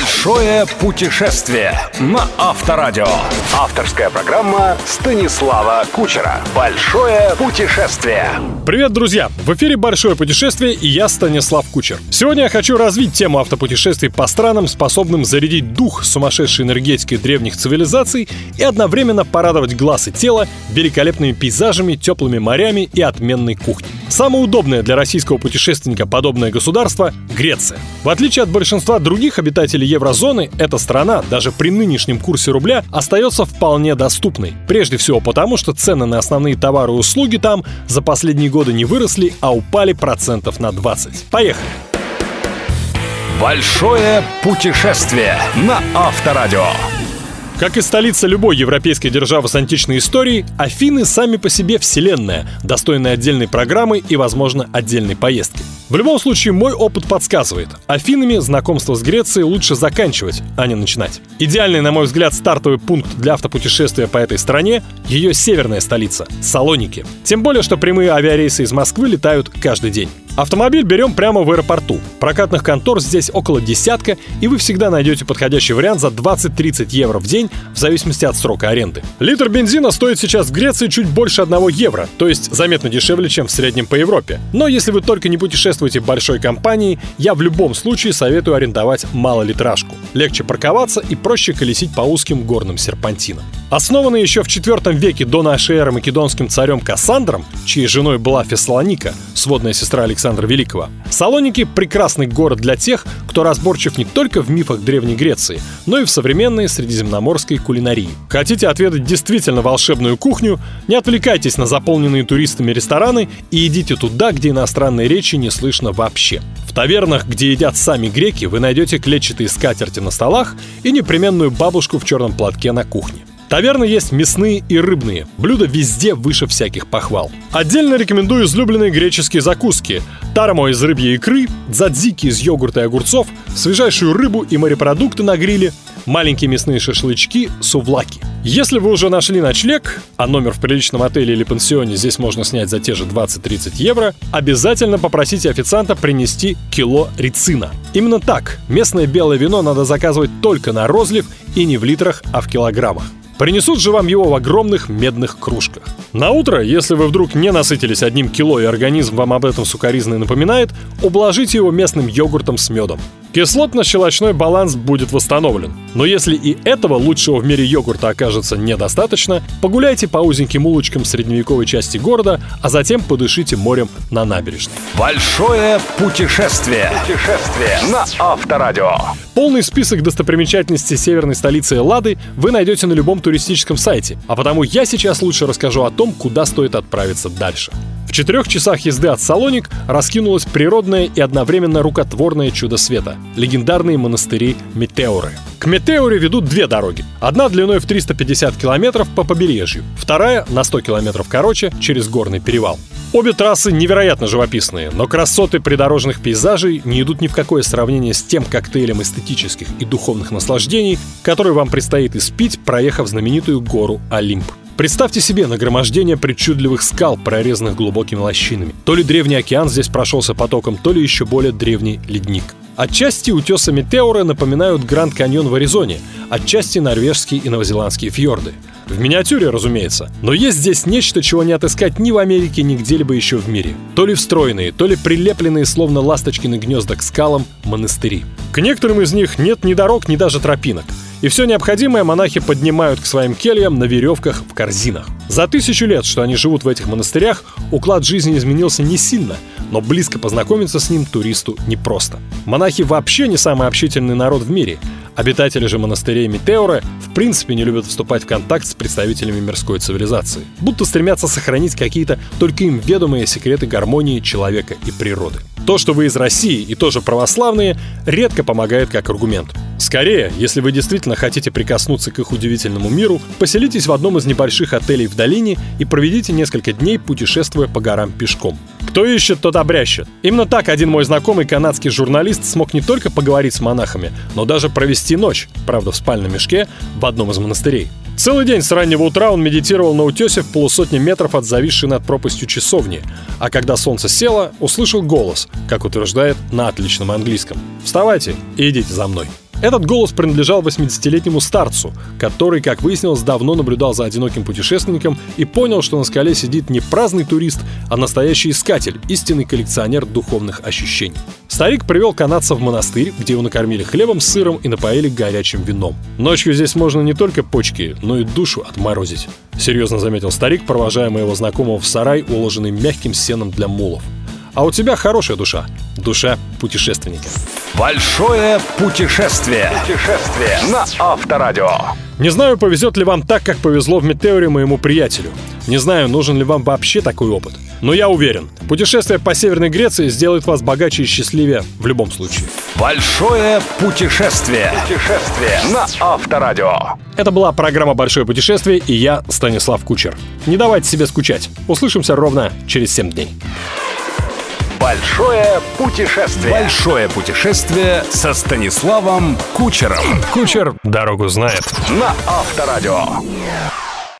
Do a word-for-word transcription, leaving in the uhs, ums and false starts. Большое путешествие на Авторадио. Авторская программа Станислава Кучера. Большое путешествие. Привет, друзья! В эфире Большое путешествие, и я Станислав Кучер. Сегодня я хочу развить тему автопутешествий по странам, способным зарядить дух сумасшедшей энергетики древних цивилизаций и одновременно порадовать глаз и тело великолепными пейзажами, теплыми морями и отменной кухней. Самое удобное для российского путешественника подобное государство – Греция. В отличие от большинства других обитателей еврозоны, эта страна даже при нынешнем курсе рубля остается вполне доступной. Прежде всего потому, что цены на основные товары и услуги там за последние годы не выросли, а упали процентов на двадцать. Поехали! Большое путешествие на Авторадио. Как и столица любой европейской державы с античной историей, Афины сами по себе вселенная, достойная отдельной программы и, возможно, отдельной поездки. В любом случае, мой опыт подсказывает, Афинами знакомство с Грецией лучше заканчивать, а не начинать. Идеальный, на мой взгляд, стартовый пункт для автопутешествия по этой стране – ее северная столица – Салоники. Тем более, что прямые авиарейсы из Москвы летают каждый день. Автомобиль берем прямо в аэропорту. Прокатных контор здесь около десятка, и вы всегда найдете подходящий вариант за двадцать-тридцать евро в день, в зависимости от срока аренды. Литр бензина стоит сейчас в Греции чуть больше одного евро, то есть заметно дешевле, чем в среднем по Европе. Но если вы только не путешествуете большой компанией, я в любом случае советую арендовать малолитражку. Легче парковаться и проще колесить по узким горным серпантинам. Основанный еще в четвёртом веке до нашей эры македонским царем Кассандром, чьей женой была Фессалоника, сводная сестра Александра Великого, Салоники – прекрасный город для тех, кто разборчив не только в мифах Древней Греции, но и в современной средиземноморской кулинарии. Хотите отведать действительно волшебную кухню? Не отвлекайтесь на заполненные туристами рестораны и идите туда, где иностранной речи не слышно вообще. В тавернах, где едят сами греки, вы найдете клетчатые скатерти на столах и непременную бабушку в черном платке на кухне. Таверны есть мясные и рыбные. Блюда везде выше всяких похвал. Отдельно рекомендую излюбленные греческие закуски. Тармо из рыбьей икры, дзадзики из йогурта и огурцов, свежайшую рыбу и морепродукты на гриле, маленькие мясные шашлычки, сувлаки. Если вы уже нашли ночлег, а номер в приличном отеле или пансионе здесь можно снять за те же двадцать-тридцать евро, обязательно попросите официанта принести кило рицина. Именно так, местное белое вино надо заказывать только на розлив и не в литрах, а в килограммах. Принесут же вам его в огромных медных кружках. Наутро, если вы вдруг не насытились одним кило и организм вам об этом сукоризной напоминает, ублажите его местным йогуртом с медом. Кислотно-щелочной баланс будет восстановлен. Но если и этого лучшего в мире йогурта окажется недостаточно, погуляйте по узеньким улочкам средневековой части города, а затем подышите морем на набережной. Большое путешествие, путешествие на Авторадио. Полный список достопримечательностей северной столицы Эллады вы найдете на любом туристическом сайте, а потому я сейчас лучше расскажу о том, куда стоит отправиться дальше. В четырех часах езды от Салоник раскинулось природное и одновременно рукотворное чудо света – легендарные монастыри Метеоры. К Метеоре ведут две дороги. Одна длиной в триста пятьдесят километров по побережью, вторая на сто километров короче через горный перевал. Обе трассы невероятно живописные, но красоты придорожных пейзажей не идут ни в какое сравнение с тем коктейлем эстетических и духовных наслаждений, который вам предстоит испить, проехав знаменитую гору Олимп. Представьте себе нагромождение причудливых скал, прорезанных глубокими лощинами. То ли древний океан здесь прошелся потоком, то ли еще более древний ледник. Отчасти утесы Метеоры напоминают Гранд-Каньон в Аризоне, отчасти норвежские и новозеландские фьорды. В миниатюре, разумеется. Но есть здесь нечто, чего не отыскать ни в Америке, ни где-либо еще в мире. То ли встроенные, то ли прилепленные, словно ласточкины гнезда к скалам, монастыри. К некоторым из них нет ни дорог, ни даже тропинок. И все необходимое монахи поднимают к своим кельям на веревках в корзинах. За тысячу лет, что они живут в этих монастырях, уклад жизни изменился не сильно, но близко познакомиться с ним туристу непросто. Монахи вообще не самый общительный народ в мире. Обитатели же монастырей Метеора в принципе не любят вступать в контакт с представителями мирской цивилизации, будто стремятся сохранить какие-то только им ведомые секреты гармонии человека и природы. То, что вы из России и тоже православные, редко помогает как аргумент. Скорее, если вы действительно хотите прикоснуться к их удивительному миру, поселитесь в одном из небольших отелей в долине и проведите несколько дней, путешествуя по горам пешком. Кто ищет, тот обрящет. Именно так один мой знакомый канадский журналист смог не только поговорить с монахами, но даже провести ночь, правда в спальном мешке, в одном из монастырей. Целый день с раннего утра он медитировал на утесе в полусотни метров от зависшей над пропастью часовни, а когда солнце село, услышал голос, как утверждает на отличном английском: «Вставайте и идите за мной». Этот голос принадлежал восьмидесятилетнему старцу, который, как выяснилось, давно наблюдал за одиноким путешественником и понял, что на скале сидит не праздный турист, а настоящий искатель, истинный коллекционер духовных ощущений. Старик привел канадца в монастырь, где его накормили хлебом с сыром и напоили горячим вином. «Ночью здесь можно не только почки, но и душу отморозить», — серьезно заметил старик, провожая моего знакомого в сарай, уложенный мягким сеном для мулов. «А у тебя хорошая душа. Душа путешественника». Большое путешествие. Путешествие на Авторадио. Не знаю, повезет ли вам так, как повезло в «Метеоре» моему приятелю. Не знаю, нужен ли вам вообще такой опыт. Но я уверен, путешествие по Северной Греции сделает вас богаче и счастливее в любом случае. Большое путешествие. Путешествие на Авторадио. Это была программа «Большое путешествие» и я, Станислав Кучер. Не давайте себе скучать. Услышимся ровно через семь дней. Большое путешествие. Большое путешествие со Станиславом Кучером. Кучер дорогу знает. На Авторадио.